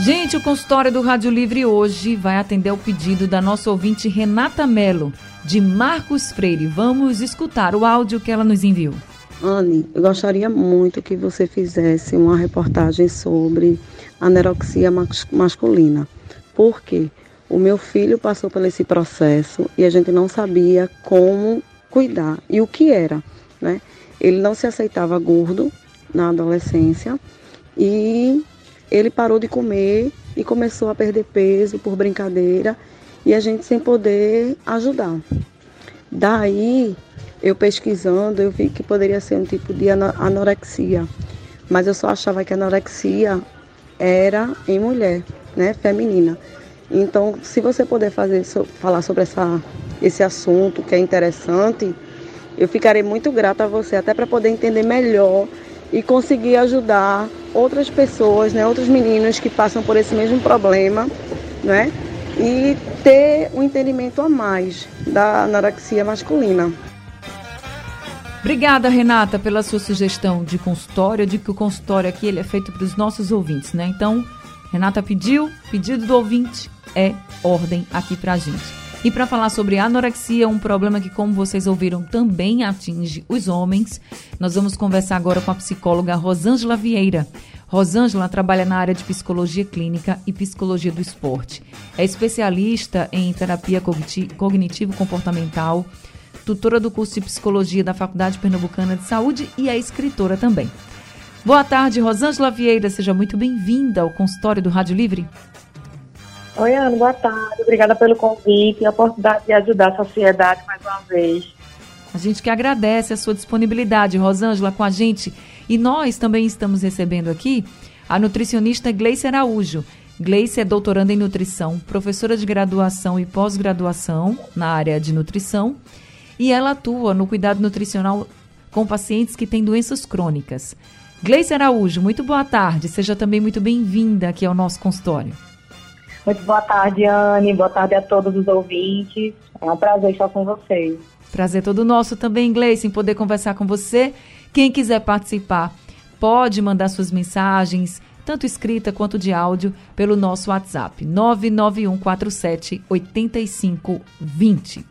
Gente, o consultório do Rádio Livre hoje vai atender o pedido da nossa ouvinte Renata Mello, de Marcos Freire. Vamos escutar o áudio que ela nos enviou. Anne, eu gostaria muito que você fizesse uma reportagem sobre anorexia masculina, porque o meu filho passou por esse processo e a gente não sabia como cuidar e o que era, né? Ele não se aceitava gordo na adolescência e ele parou de comer e começou a perder peso por brincadeira e a gente sem poder ajudar. Daí, eu pesquisando, eu vi que poderia ser um tipo de anorexia, mas eu só achava que a anorexia era em mulher, né, feminina. Então, se você puder falar sobre esse assunto que é interessante, eu ficarei muito grata a você, até para poder entender melhor e conseguir ajudar outras pessoas, né, outros meninos que passam por esse mesmo problema, né, e ter um entendimento a mais da anorexia masculina. Obrigada, Renata, pela sua sugestão de consultório. Eu digo que o consultório aqui ele é feito para os nossos ouvintes, né? Então, Renata pedido do ouvinte é ordem aqui para a gente. E para falar sobre anorexia, um problema que, como vocês ouviram, também atinge os homens, nós vamos conversar agora com a psicóloga Rosângela Vieira. Rosângela trabalha na área de psicologia clínica e psicologia do esporte. É especialista em terapia cognitivo-comportamental, tutora do curso de psicologia da Faculdade Pernambucana de Saúde e é escritora também. Boa tarde, Rosângela Vieira. Seja muito bem-vinda ao consultório do Rádio Livre. Oi, Ana, boa tarde. Obrigada pelo convite e a oportunidade de ajudar a sociedade mais uma vez. A gente que agradece a sua disponibilidade, Rosângela, com a gente. E nós também estamos recebendo aqui a nutricionista Gleice Araújo. Gleice é doutoranda em nutrição, professora de graduação e pós-graduação na área de nutrição. E ela atua no cuidado nutricional com pacientes que têm doenças crônicas. Gleice Araújo, muito boa tarde. Seja também muito bem-vinda aqui ao nosso consultório. Muito boa tarde, Anne. Boa tarde a todos os ouvintes. É um prazer estar com vocês. Prazer todo nosso também, Gleice, em poder conversar com você. Quem quiser participar, pode mandar suas mensagens, tanto escrita quanto de áudio, pelo nosso WhatsApp, 99147-8520.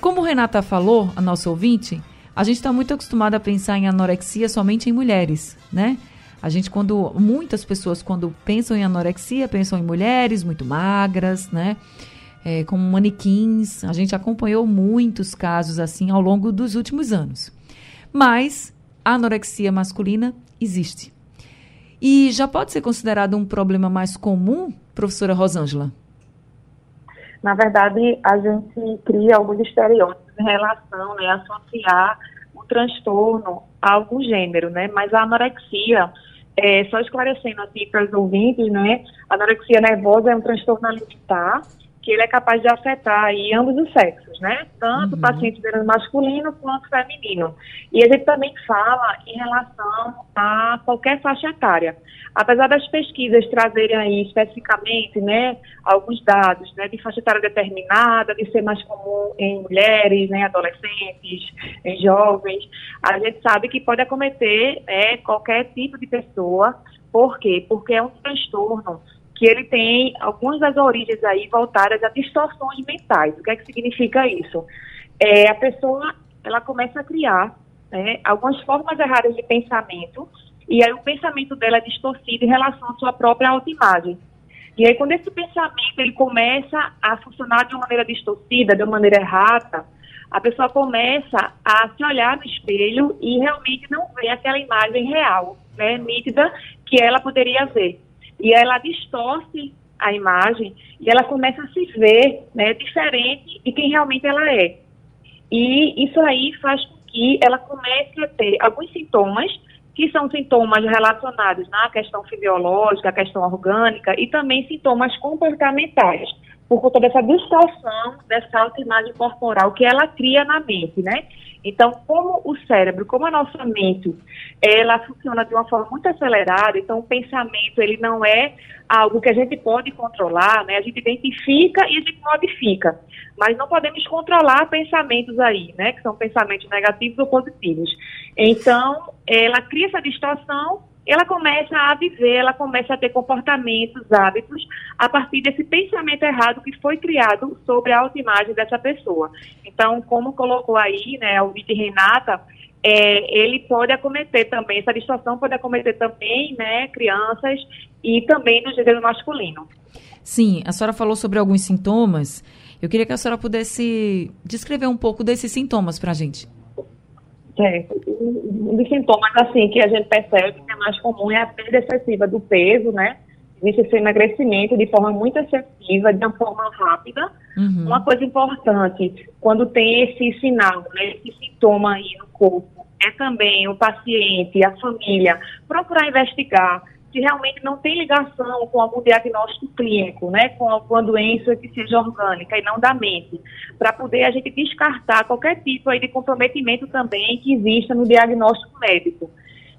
Como Renata falou, a nossa ouvinte, a gente está muito acostumada a pensar em anorexia somente em mulheres, né? A gente, muitas pessoas, quando pensam em anorexia, pensam em mulheres muito magras, né? Como manequins. A gente acompanhou muitos casos assim ao longo dos últimos anos. Mas a anorexia masculina existe. E já pode ser considerado um problema mais comum, professora Rosângela? Na verdade, a gente cria alguns estereótipos em relação, né, a associar o transtorno a algum gênero, né? Mas a anorexia, só esclarecendo aqui para os ouvintes, né? A anorexia nervosa é um transtorno alimentar que ele é capaz de afetar aí ambos os sexos, né? Tanto o paciente masculino quanto feminino. E a gente também fala em relação a qualquer faixa etária. Apesar das pesquisas trazerem aí especificamente, né, alguns dados, né, de faixa etária determinada, de ser mais comum em mulheres, né, adolescentes, em jovens, a gente sabe que pode acometer, né, qualquer tipo de pessoa. Por quê? Porque é um transtorno que ele tem algumas das origens aí voltadas a distorções mentais. O que é que significa isso? A pessoa, ela começa a criar, né, algumas formas erradas de pensamento, e aí o pensamento dela é distorcido em relação à sua própria autoimagem. E aí quando esse pensamento ele começa a funcionar de uma maneira distorcida, de uma maneira errada, a pessoa começa a se olhar no espelho e realmente não vê aquela imagem real, né, nítida, que ela poderia ver. E ela distorce a imagem e ela começa a se ver, né, diferente de quem realmente ela é. E isso aí faz com que ela comece a ter alguns sintomas, que são sintomas relacionados na questão fisiológica, à questão orgânica e também sintomas comportamentais, por conta dessa distorção, dessa autoimagem corporal que ela cria na mente, né? Então, como o cérebro, como a nossa mente, ela funciona de uma forma muito acelerada, então o pensamento, ele não é algo que a gente pode controlar, né? A gente identifica e a gente modifica, mas não podemos controlar pensamentos aí, né? Que são pensamentos negativos ou positivos. Então, ela cria essa distorção, ela começa a viver, ela começa a ter comportamentos, hábitos, a partir desse pensamento errado que foi criado sobre a autoimagem dessa pessoa. Então, como colocou aí, né, o Vitor e Renata, ele pode acometer também, essa distorção pode acometer também, né, crianças e também no gênero masculino. Sim, a senhora falou sobre alguns sintomas. Eu queria que a senhora pudesse descrever um pouco desses sintomas para a gente. Um dos sintomas, assim, que a gente percebe que é mais comum é a perda excessiva do peso, né? Existe esse emagrecimento de forma muito excessiva, de uma forma rápida. Uhum. Uma coisa importante, quando tem esse sinal, né, esse sintoma aí no corpo, é também o paciente, a família, procurar investigar se realmente não tem ligação com algum diagnóstico clínico, né, com alguma doença que seja orgânica e não da mente, para poder a gente descartar qualquer tipo aí de comprometimento também que exista no diagnóstico médico.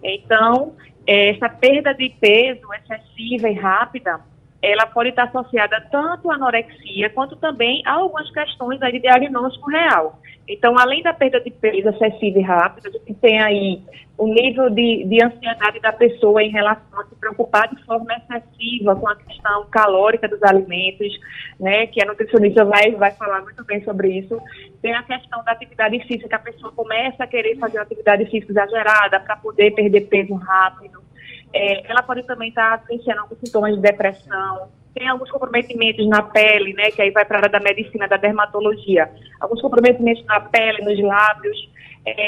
Então, essa perda de peso excessiva e rápida, ela pode estar associada tanto à anorexia, quanto também a algumas questões aí de diagnóstico real. Então, além da perda de peso excessiva e rápida, a gente tem aí o nível de ansiedade da pessoa em relação a se preocupar de forma excessiva com a questão calórica dos alimentos, né, que a nutricionista vai falar muito bem sobre isso. Tem a questão da atividade física, que a pessoa começa a querer fazer uma atividade física exagerada para poder perder peso rápido. Ela pode também estar sentindo alguns sintomas de depressão. Tem alguns comprometimentos na pele, né, que aí vai para a área da medicina, da dermatologia. Alguns comprometimentos na pele, nos lábios,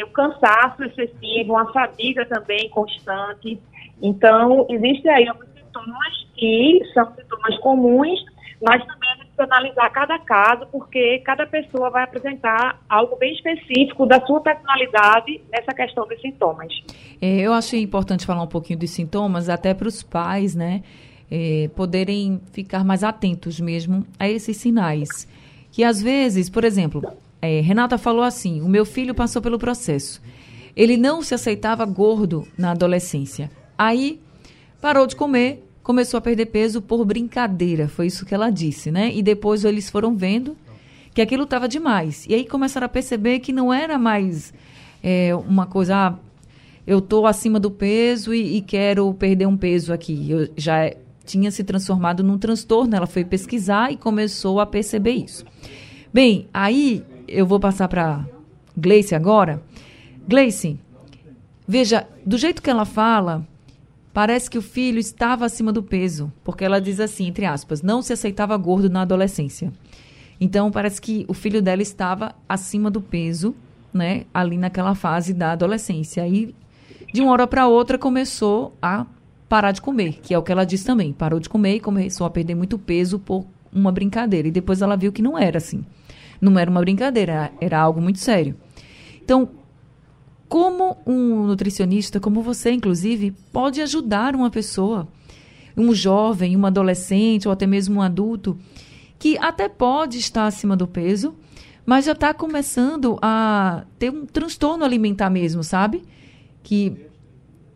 o cansaço excessivo, uma fadiga também constante. Então, existem aí alguns sintomas que são sintomas comuns, mas também a gente precisa analisar cada caso, porque cada pessoa vai apresentar algo bem específico da sua personalidade nessa questão dos sintomas. Eu achei importante falar um pouquinho dos sintomas, até para os pais, né? Poderem ficar mais atentos mesmo a esses sinais. Que às vezes, por exemplo, Renata falou assim, o meu filho passou pelo processo. Ele não se aceitava gordo na adolescência. Aí, parou de comer, começou a perder peso por brincadeira. Foi isso que ela disse, né? E depois eles foram vendo que aquilo estava demais. E aí começaram a perceber que não era mais uma coisa... eu estou acima do peso e quero perder um peso aqui. Eu já... tinha se transformado num transtorno, ela foi pesquisar e começou a perceber isso. Bem, aí eu vou passar para Gleice agora. Gleice, veja, do jeito que ela fala, parece que o filho estava acima do peso, porque ela diz assim, entre aspas, não se aceitava gordo na adolescência. Então, parece que o filho dela estava acima do peso, né, ali naquela fase da adolescência. Aí, de uma hora para outra, começou a parar de comer, que é o que ela disse também. Parou de comer e começou a perder muito peso por uma brincadeira. E depois ela viu que não era assim. Não era uma brincadeira, era algo muito sério. Então, como um nutricionista, como você, inclusive, pode ajudar uma pessoa, um jovem, um adolescente ou até mesmo um adulto, que até pode estar acima do peso, mas já está começando a ter um transtorno alimentar mesmo, sabe? Que...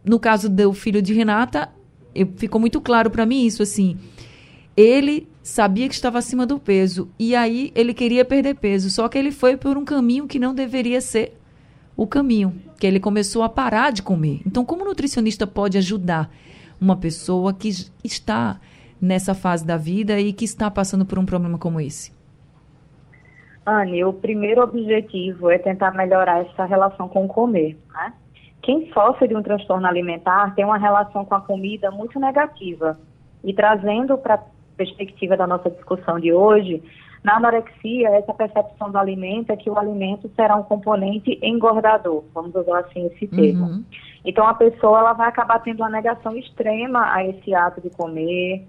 no caso do filho de Renata, ficou muito claro para mim isso, assim. Ele sabia que estava acima do peso, e aí ele queria perder peso, só que ele foi por um caminho que não deveria ser o caminho, que ele começou a parar de comer. Então, como o nutricionista pode ajudar uma pessoa que está nessa fase da vida e que está passando por um problema como esse? Anne, o primeiro objetivo é tentar melhorar essa relação com o comer, né? Quem sofre de um transtorno alimentar tem uma relação com a comida muito negativa. E trazendo para a perspectiva da nossa discussão de hoje, na anorexia, essa percepção do alimento é que o alimento será um componente engordador, vamos usar assim esse termo. Uhum. Então, a pessoa ela vai acabar tendo uma negação extrema a esse ato de comer,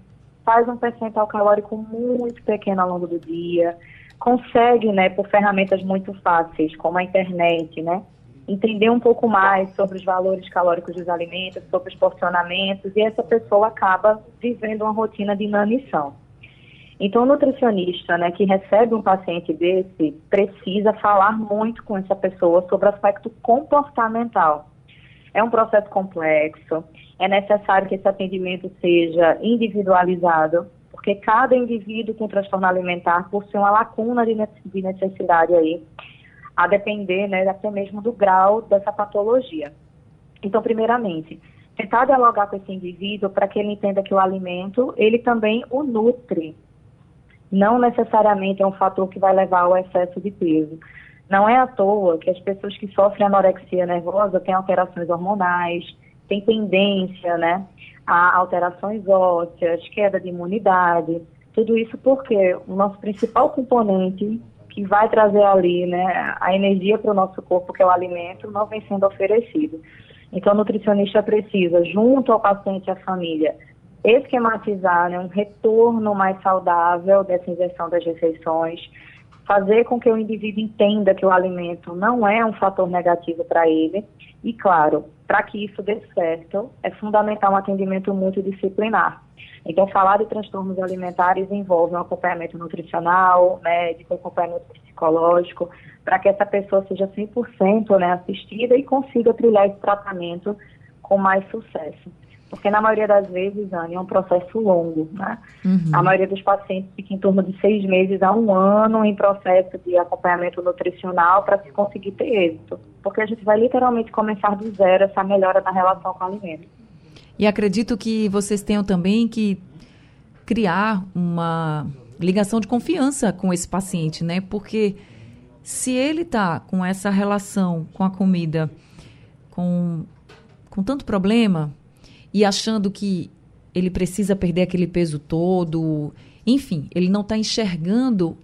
faz um percentual calórico muito pequeno ao longo do dia, consegue, né, por ferramentas muito fáceis, como a internet, né, entender um pouco mais sobre os valores calóricos dos alimentos, sobre os porcionamentos, e essa pessoa acaba vivendo uma rotina de inanição. Então, o nutricionista, né, que recebe um paciente desse precisa falar muito com essa pessoa sobre o aspecto comportamental. É um processo complexo, é necessário que esse atendimento seja individualizado, porque cada indivíduo com transtorno alimentar possui uma lacuna de necessidade aí, a depender, né, até mesmo do grau dessa patologia. Então, primeiramente, tentar dialogar com esse indivíduo para que ele entenda que o alimento, ele também o nutre. Não necessariamente é um fator que vai levar ao excesso de peso. Não é à toa que as pessoas que sofrem anorexia nervosa têm alterações hormonais, têm tendência, né, a alterações ósseas, queda de imunidade. Tudo isso porque o nosso principal componente que vai trazer ali, né, a energia para o nosso corpo, que é o alimento, não vem sendo oferecido. Então, o nutricionista precisa, junto ao paciente e à família, esquematizar, né, um retorno mais saudável dessa inserção das refeições, fazer com que o indivíduo entenda que o alimento não é um fator negativo para ele. E, claro, para que isso dê certo, é fundamental um atendimento multidisciplinar. Então, falar de transtornos alimentares envolve um acompanhamento nutricional, médico, acompanhamento psicológico, para que essa pessoa seja 100%, né, assistida e consiga trilhar esse tratamento com mais sucesso. Porque na maioria das vezes, Ana, é um processo longo, né? Uhum. A maioria dos pacientes fica em torno de 6 meses a 1 ano em processo de acompanhamento nutricional para se conseguir ter êxito. Porque a gente vai literalmente começar do zero essa melhora na relação com o alimento. E acredito que vocês tenham também que criar uma ligação de confiança com esse paciente, né? Porque se ele está com essa relação com a comida, com tanto problema, e achando que ele precisa perder aquele peso todo, enfim, ele não está enxergando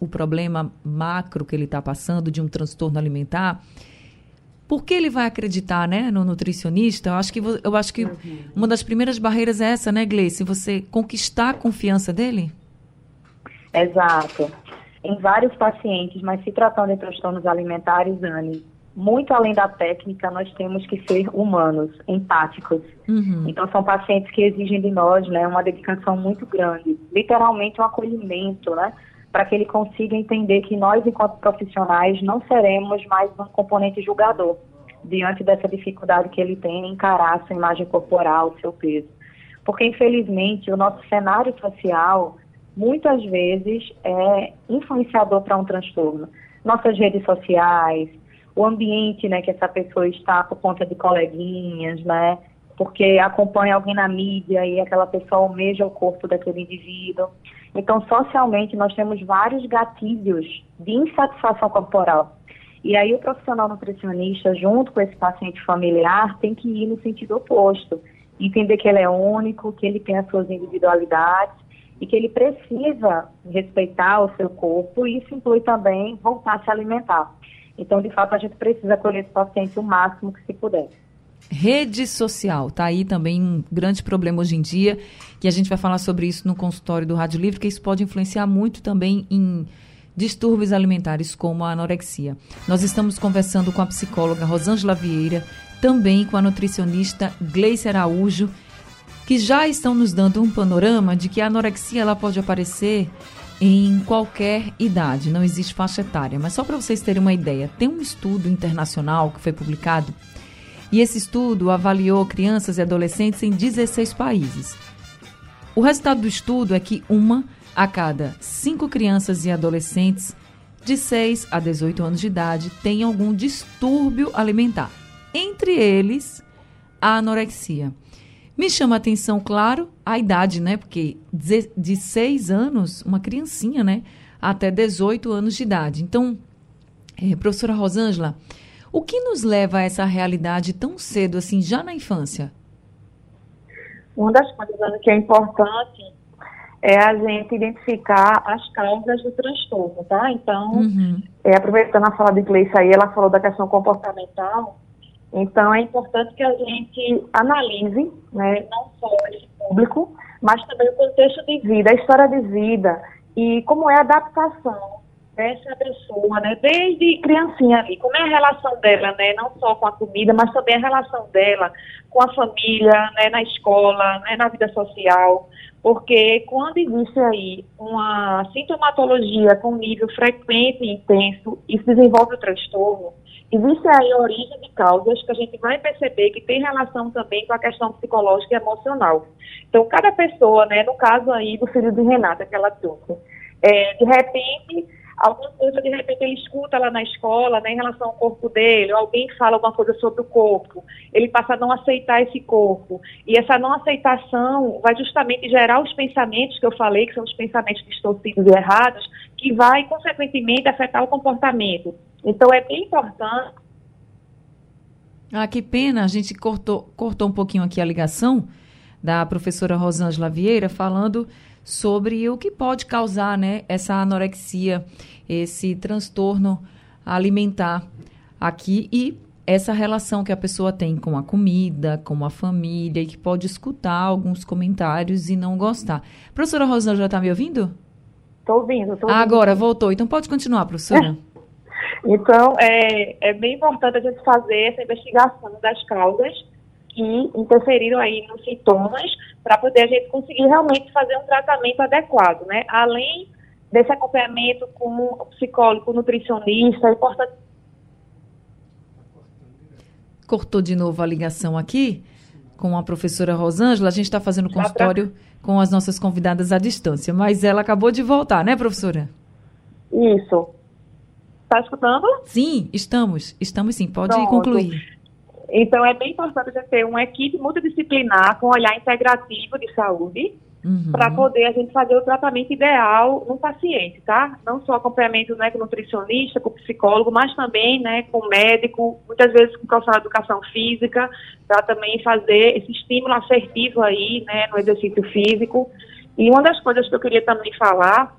o problema macro que ele está passando de um transtorno alimentar, por que ele vai acreditar, né, no nutricionista? Eu acho que uma das primeiras barreiras é essa, né, Gleice? Você conquistar a confiança dele? Exato. Em vários pacientes, mas se tratando de transtornos alimentares, Anne, muito além da técnica, nós temos que ser humanos, empáticos. Uhum. Então, são pacientes que exigem de nós, né, uma dedicação muito grande, literalmente um acolhimento, né, para que ele consiga entender que nós, enquanto profissionais, não seremos mais um componente julgador diante dessa dificuldade que ele tem em encarar a sua imagem corporal, o seu peso. Porque, infelizmente, o nosso cenário social, muitas vezes, é influenciador para um transtorno. Nossas redes sociais, o ambiente, né, que essa pessoa está por conta de coleguinhas, né, porque acompanha alguém na mídia e aquela pessoa almeja o corpo daquele indivíduo. Então, socialmente, nós temos vários gatilhos de insatisfação corporal. E aí, o profissional nutricionista, junto com esse paciente familiar, tem que ir no sentido oposto. Entender que ele é único, que ele tem as suas individualidades e que ele precisa respeitar o seu corpo, e isso inclui também voltar a se alimentar. Então, de fato, a gente precisa acolher esse paciente o máximo que se puder. Rede social, tá aí também um grande problema hoje em dia, que a gente vai falar sobre isso no consultório do Rádio Livre, que isso pode influenciar muito também em distúrbios alimentares, como a anorexia. Nós estamos conversando com a psicóloga Rosângela Vieira, também com a nutricionista Gleice Araújo, que já estão nos dando um panorama de que a anorexia ela pode aparecer em qualquer idade, não existe faixa etária. Mas só para vocês terem uma ideia, tem um estudo internacional que foi publicado, e esse estudo avaliou crianças e adolescentes em 16 países. O resultado do estudo é que 1 a cada 5 crianças e adolescentes de 6 a 18 anos de idade tem algum distúrbio alimentar, entre eles a anorexia. Me chama a atenção, claro, a idade, né? Porque de 6 anos, uma criancinha, né, até 18 anos de idade. Então, professora Rosângela, o que nos leva a essa realidade tão cedo, assim, já na infância? Uma das coisas que é importante é a gente identificar as causas do transtorno, tá? Então, aproveitando a fala de Gleice aí, ela falou da questão comportamental. Então, é importante que a gente analise, né, não só esse público, mas também o contexto de vida, a história de vida e como é a adaptação dessa pessoa, né, desde criancinha ali, como é a relação dela, né, não só com a comida, mas também a relação dela com a família, né, na escola, né, na vida social, Porque quando existe aí uma sintomatologia com nível frequente e intenso e se desenvolve o transtorno, existe aí a origem de causas que a gente vai perceber que tem relação também com a questão psicológica e emocional. Então, cada pessoa, né, no caso aí do filho de Renata que ela trouxe, de repente, alguma coisa, de repente ele escuta lá na escola, né, em relação ao corpo dele, ou alguém fala alguma coisa sobre o corpo, ele passa a não aceitar esse corpo, e essa não aceitação vai justamente gerar os pensamentos que eu falei, que são os pensamentos distorcidos e errados, que vai, consequentemente, afetar o comportamento. Então, é bem importante... Ah, que pena, a gente cortou um pouquinho aqui a ligação da professora Rosângela Vieira, falando sobre o que pode causar, né, essa anorexia, esse transtorno alimentar aqui e essa relação que a pessoa tem com a comida, com a família, e que pode escutar alguns comentários e não gostar. Professora Rosângela, está me ouvindo? Estou ouvindo, estou ouvindo. Agora, voltou. Então, pode continuar, professora. Então, é bem importante a gente fazer essa investigação das causas que interferiram aí nos sintomas, para poder a gente conseguir realmente fazer um tratamento adequado, né? Além desse acompanhamento com o psicólogo, nutricionista, é importante... Cortou de novo a ligação aqui com a professora Rosângela. A gente está fazendo consultório com as nossas convidadas à distância, mas ela acabou de voltar, né, professora? Isso. Está escutando? Sim, estamos sim. Pode concluir. Então, é bem importante a gente ter uma equipe multidisciplinar com olhar integrativo de saúde, para poder a gente fazer o tratamento ideal no paciente, tá? Não só acompanhamento, né, com nutricionista, com psicólogo, mas também, né, com médico, muitas vezes com profissional de educação física, para também fazer esse estímulo assertivo aí, né, no exercício físico. E uma das coisas que eu queria também falar...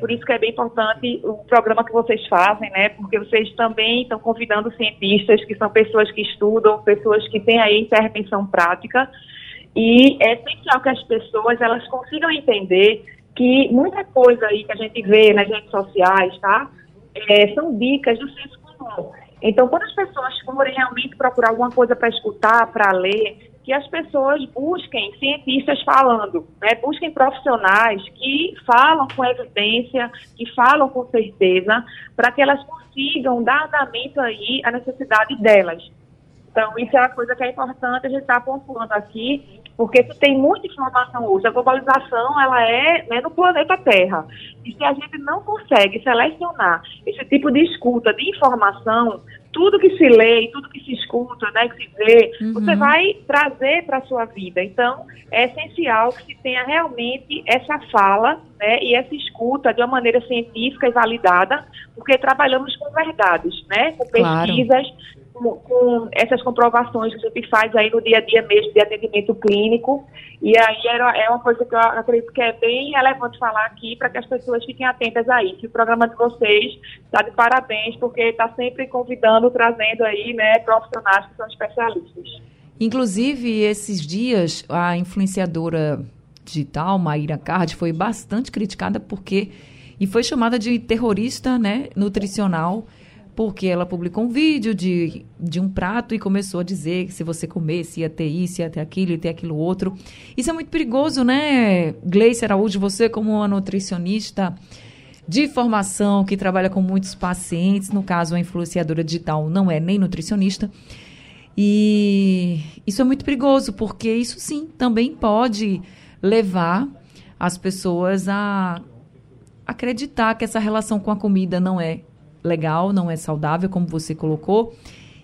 por isso que é bem importante o programa que vocês fazem, né? Porque vocês também estão convidando cientistas, que são pessoas que estudam, pessoas que têm aí intervenção prática. E é essencial que as pessoas, elas consigam entender que muita coisa aí que a gente vê nas redes sociais, tá? São dicas do senso comum. Então, quando as pessoas forem realmente procurar alguma coisa para escutar, para ler... que as pessoas busquem cientistas falando, né? Busquem profissionais que falam com evidência, que falam com certeza, para que elas consigam dar andamento aí à necessidade delas. Então, isso é uma coisa que é importante a gente estar pontuando aqui, porque se tem muita informação hoje, a globalização, ela é, né, no planeta Terra. E se a gente não consegue selecionar esse tipo de escuta, de informação... tudo que se lê, tudo que se escuta, né, que se vê, você vai trazer para a sua vida. Então, é essencial que se tenha realmente essa fala, né, e essa escuta de uma maneira científica e validada, porque trabalhamos com verdades, né, com pesquisas, com essas comprovações que a gente faz aí no dia a dia mesmo de atendimento clínico. E aí é uma coisa que eu acredito que é bem relevante falar aqui, para que as pessoas fiquem atentas aí, que o programa de vocês está de parabéns, porque está sempre convidando, trazendo aí, né, profissionais que são especialistas. Inclusive, esses dias, a influenciadora digital, Maíra Cardi, foi bastante criticada e foi chamada de terrorista, né, nutricional, porque ela publicou um vídeo de um prato e começou a dizer que se você comer, se ia ter isso, ia ter aquilo, ia ter aquilo outro. Isso é muito perigoso, né, Gleice Araújo? Você, como uma nutricionista de formação, que trabalha com muitos pacientes, no caso, a influenciadora digital não é nem nutricionista, e isso é muito perigoso, porque isso sim também pode levar as pessoas a acreditar que essa relação com a comida não é legal, não é saudável, como você colocou.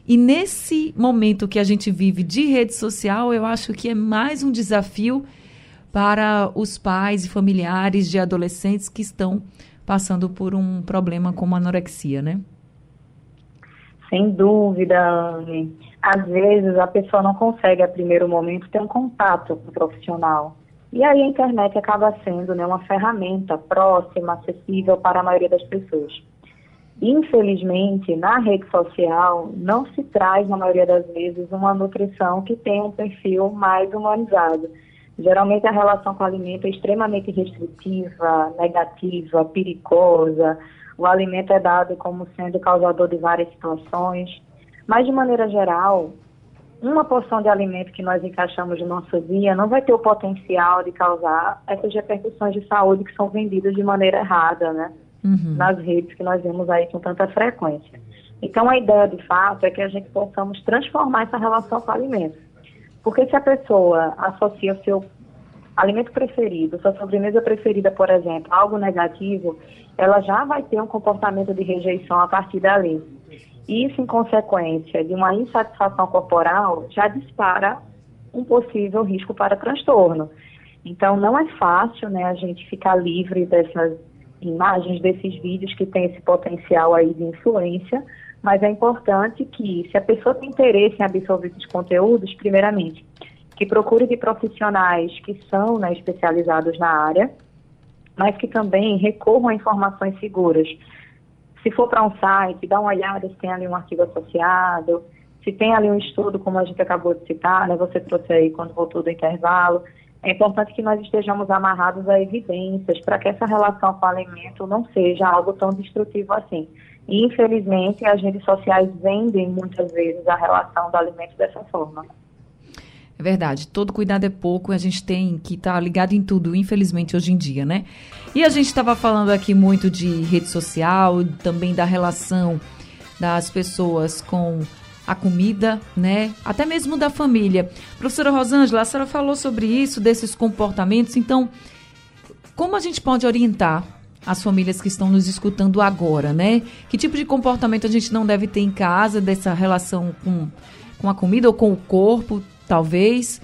E nesse momento que a gente vive de rede social, eu acho que é mais um desafio para os pais e familiares de adolescentes que estão passando por um problema como a anorexia, né? Sem dúvida, Anne. Às vezes a pessoa não consegue, a primeiro momento, ter um contato com o profissional. E aí a internet acaba sendo, né, uma ferramenta próxima, acessível para a maioria das pessoas. Infelizmente, na rede social, não se traz, na maioria das vezes, uma nutrição que tenha um perfil mais humanizado. Geralmente, a relação com o alimento é extremamente restritiva, negativa, perigosa. O alimento é dado como sendo causador de várias situações. Mas, de maneira geral, uma porção de alimento que nós encaixamos no nosso dia não vai ter o potencial de causar essas repercussões de saúde que são vendidas de maneira errada, né? Uhum. Nas redes que nós vemos aí com tanta frequência. Então, a ideia, de fato, é que a gente possamos transformar essa relação com o alimento. Porque se a pessoa associa o seu alimento preferido, sua sobremesa preferida, por exemplo, a algo negativo, ela já vai ter um comportamento de rejeição a partir dali. Isso, em consequência de uma insatisfação corporal, já dispara um possível risco para transtorno. Então, não é fácil, né, a gente ficar livre dessas imagens, desses vídeos que tem esse potencial aí de influência, mas é importante que, se a pessoa tem interesse em absorver esses conteúdos, primeiramente, que procure de profissionais que são, né, especializados na área, mas que também recorram a informações seguras. Se for para um site, dá uma olhada se tem ali um artigo associado, se tem ali um estudo, como a gente acabou de citar, né, você trouxe aí quando voltou do intervalo. É importante que nós estejamos amarrados a evidências para que essa relação com o alimento não seja algo tão destrutivo assim. E, infelizmente, as redes sociais vendem muitas vezes a relação do alimento dessa forma. É verdade, todo cuidado é pouco, a gente tem que estar ligado em tudo, infelizmente, hoje em dia, né? E a gente estava falando aqui muito de rede social, também da relação das pessoas com a comida, né? Até mesmo da família. Professora Rosângela, a senhora falou sobre isso, desses comportamentos, então, como a gente pode orientar as famílias que estão nos escutando agora, né? Que tipo de comportamento a gente não deve ter em casa, dessa relação com a comida ou com o corpo, talvez?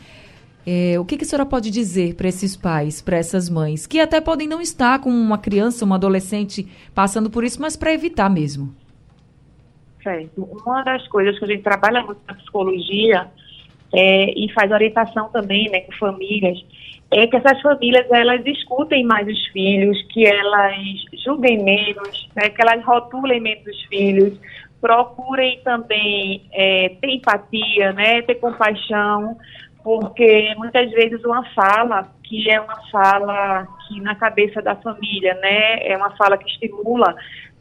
O que a senhora pode dizer para esses pais, para essas mães, que até podem não estar com uma criança, uma adolescente passando por isso, mas para evitar mesmo? Certo. Uma das coisas que a gente trabalha muito na psicologia e faz orientação também, né, com famílias, é que essas famílias, elas escutem mais os filhos, que elas julguem menos, né, que elas rotulem menos os filhos, procurem também ter empatia, né, ter compaixão, porque muitas vezes uma fala que é uma fala que na cabeça da família, né, é uma fala que estimula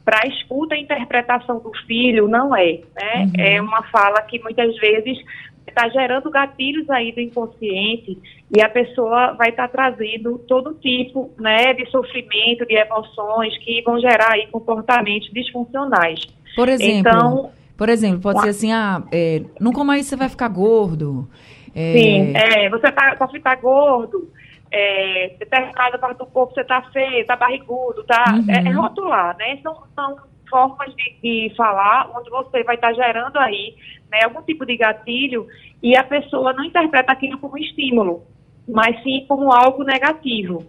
para a escuta e interpretação do filho, não é, né? Uhum. É uma fala que muitas vezes está gerando gatilhos aí do inconsciente e a pessoa vai estar trazendo todo tipo, né, de sofrimento, de emoções que vão gerar aí comportamentos disfuncionais. Por exemplo, então, pode ser assim, não coma isso, você vai ficar gordo. Sim, você vai ficar gordo, você está errada a parte do corpo, você está feio, está barrigudo, tá, uhum. É rotular, né? São formas de falar onde você vai estar gerando aí, né, algum tipo de gatilho e a pessoa não interpreta aquilo como estímulo, mas sim como algo negativo.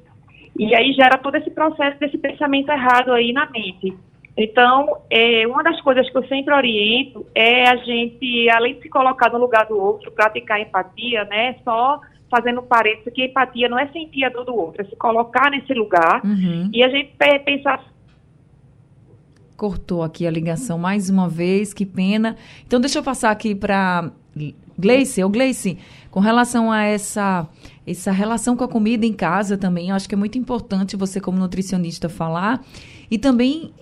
E aí gera todo esse processo desse pensamento errado aí na mente. Então, uma das coisas que eu sempre oriento é a gente, além de se colocar no lugar do outro, praticar empatia, né, só fazendo parênteses que empatia não é sentir a dor do outro, é se colocar nesse lugar, uhum. E a gente pensar... Cortou aqui a ligação mais uma vez, que pena. Então, deixa eu passar aqui para Gleice, com relação a essa relação com a comida em casa também, eu acho que é muito importante você, como nutricionista, falar, e também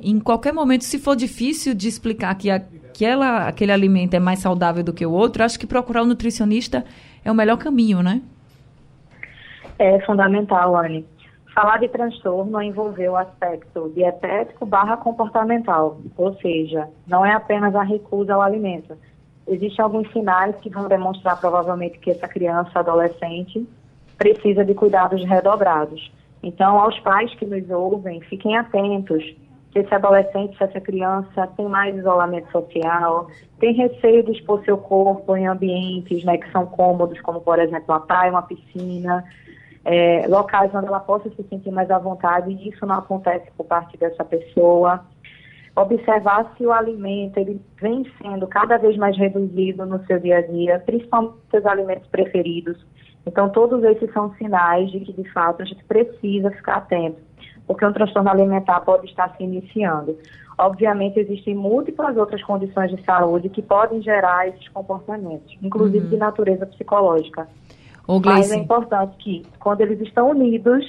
em qualquer momento, se for difícil de explicar que aquele alimento é mais saudável do que o outro, acho que procurar um nutricionista é o melhor caminho, né? É fundamental, Anne. Falar de transtorno envolver o aspecto dietético / comportamental, ou seja, não é apenas a recusa ao alimento. Existem alguns sinais que vão demonstrar provavelmente que essa criança, adolescente, precisa de cuidados redobrados. Então, aos pais que nos ouvem, fiquem atentos se esse adolescente, se essa criança tem mais isolamento social, tem receio de expor seu corpo em ambientes, né, que são cômodos, como, por exemplo, uma praia, uma piscina, locais onde ela possa se sentir mais à vontade, e isso não acontece por parte dessa pessoa. Observar se o alimento ele vem sendo cada vez mais reduzido no seu dia a dia, principalmente seus alimentos preferidos. Então, todos esses são sinais de que, de fato, a gente precisa ficar atento, porque um transtorno alimentar pode estar se iniciando. Obviamente, existem múltiplas outras condições de saúde que podem gerar esses comportamentos, inclusive de natureza psicológica. Mas é importante que, quando eles estão unidos,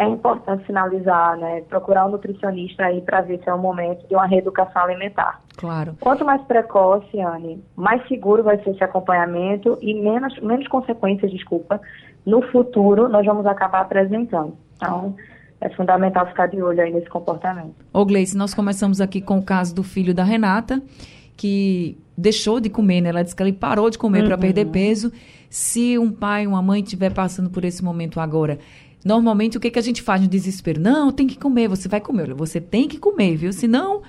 é importante sinalizar, né, procurar um nutricionista aí para ver se é o momento de uma reeducação alimentar. Claro. Quanto mais precoce, Anne, mais seguro vai ser esse acompanhamento e menos consequências, no futuro nós vamos acabar apresentando. Então, é fundamental ficar de olho aí nesse comportamento. Ô Gleice, nós começamos aqui com o caso do filho da Renata, que deixou de comer, né? Ela disse que ele parou de comer para perder peso. Se um pai, uma mãe estiver passando por esse momento agora, normalmente o que a gente faz no desespero? Não, tem que comer, você vai comer. Você tem que comer, viu? Senão,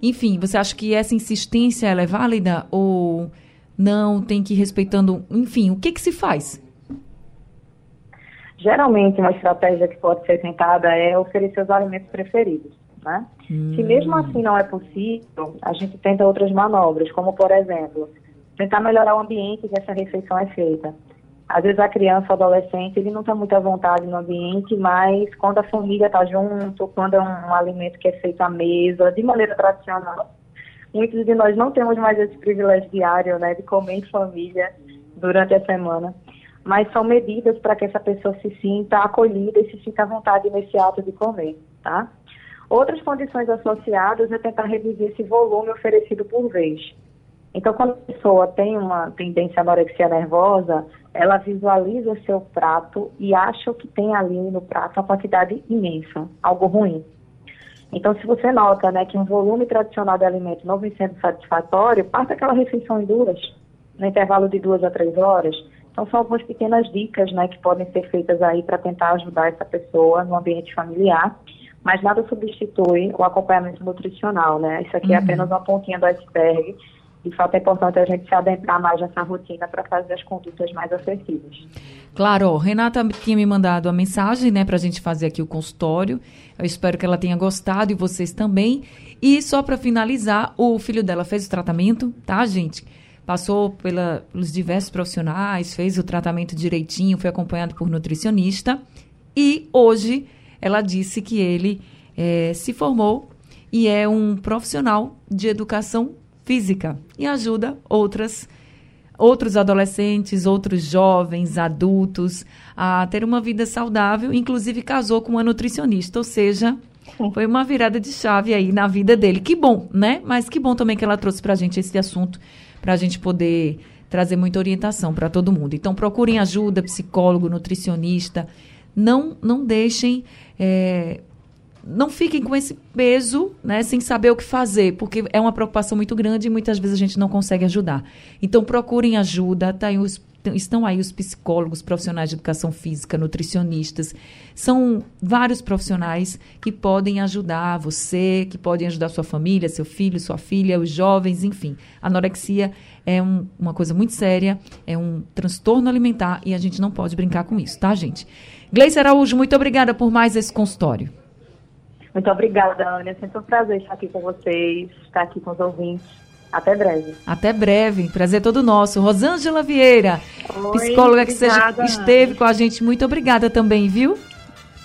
enfim, você acha que essa insistência ela é válida ou não, tem que ir respeitando? Enfim, o que se faz? Geralmente, uma estratégia que pode ser tentada é oferecer os alimentos preferidos, né? Se mesmo assim não é possível, a gente tenta outras manobras, como, por exemplo, tentar melhorar o ambiente que essa refeição é feita. Às vezes a criança, o adolescente, ele não está muito à vontade no ambiente, mas quando a família está junto, quando é um alimento que é feito à mesa, de maneira tradicional, muitos de nós não temos mais esse privilégio diário, né, de comer em família durante a semana. Mas são medidas para que essa pessoa se sinta acolhida e se sinta à vontade nesse ato de comer, tá? Outras condições associadas é tentar reduzir esse volume oferecido por vez. Então, quando a pessoa tem uma tendência à anorexia nervosa, ela visualiza o seu prato e acha o que tem ali no prato uma quantidade imensa, algo ruim. Então, se você nota, né, que um volume tradicional de alimento não vem sendo satisfatório, parta aquela refeição em duas, no intervalo de 2 a 3 horas. Então, são algumas pequenas dicas, né, que podem ser feitas aí para tentar ajudar essa pessoa no ambiente familiar. Mas nada substitui o acompanhamento nutricional, né? Isso aqui é apenas uma pontinha do iceberg. De fato, é importante a gente se adentrar mais nessa rotina para fazer as condutas mais acessíveis. Claro. Renata tinha me mandado a mensagem, né, para a gente fazer aqui o consultório. Eu espero que ela tenha gostado e vocês também. E só para finalizar, o filho dela fez o tratamento, tá, gente? Passou pelos diversos profissionais, fez o tratamento direitinho, foi acompanhado por nutricionista. E hoje ela disse que ele se formou e é um profissional de educação física e ajuda outros adolescentes, outros jovens, adultos a ter uma vida saudável. Inclusive casou com uma nutricionista, ou seja, foi uma virada de chave aí na vida dele. Que bom, né? Mas que bom também que ela trouxe pra gente esse assunto, pra gente poder trazer muita orientação para todo mundo. Então procurem ajuda, psicólogo, nutricionista. Não deixem, não fiquem com esse peso, né, sem saber o que fazer, porque é uma preocupação muito grande e muitas vezes a gente não consegue ajudar. Então procurem ajuda, tá aí estão aí os psicólogos, profissionais de educação física, nutricionistas, são vários profissionais que podem ajudar você, que podem ajudar sua família, seu filho, sua filha, os jovens, enfim. A anorexia é uma coisa muito séria, é um transtorno alimentar e a gente não pode brincar com isso, tá, gente? Gleice Araújo, muito obrigada por mais esse consultório. Muito obrigada, Ana. É sempre um prazer estar aqui com vocês, estar aqui com os ouvintes. Até breve. Até breve. Prazer todo nosso. Rosângela Vieira, oi, psicóloga que esteve com a gente. Muito obrigada também, viu?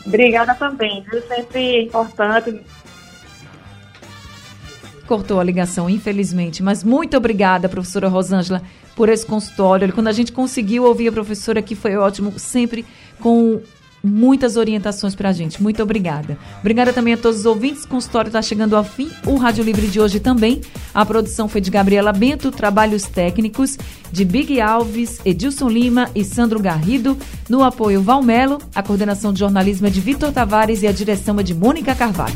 Obrigada também. É sempre importante. Cortou a ligação, infelizmente, mas muito obrigada, professora Rosângela, por esse consultório. Quando a gente conseguiu ouvir a professora aqui, foi ótimo, sempre com muitas orientações pra gente. Muito obrigada. Obrigada também a todos os ouvintes. O consultório está chegando ao fim. O Rádio Livre de hoje também. A produção foi de Gabriela Bento, trabalhos técnicos de Big Alves, Edilson Lima e Sandro Garrido. No apoio, Valmelo. A coordenação de jornalismo é de Vitor Tavares e a direção é de Mônica Carvalho.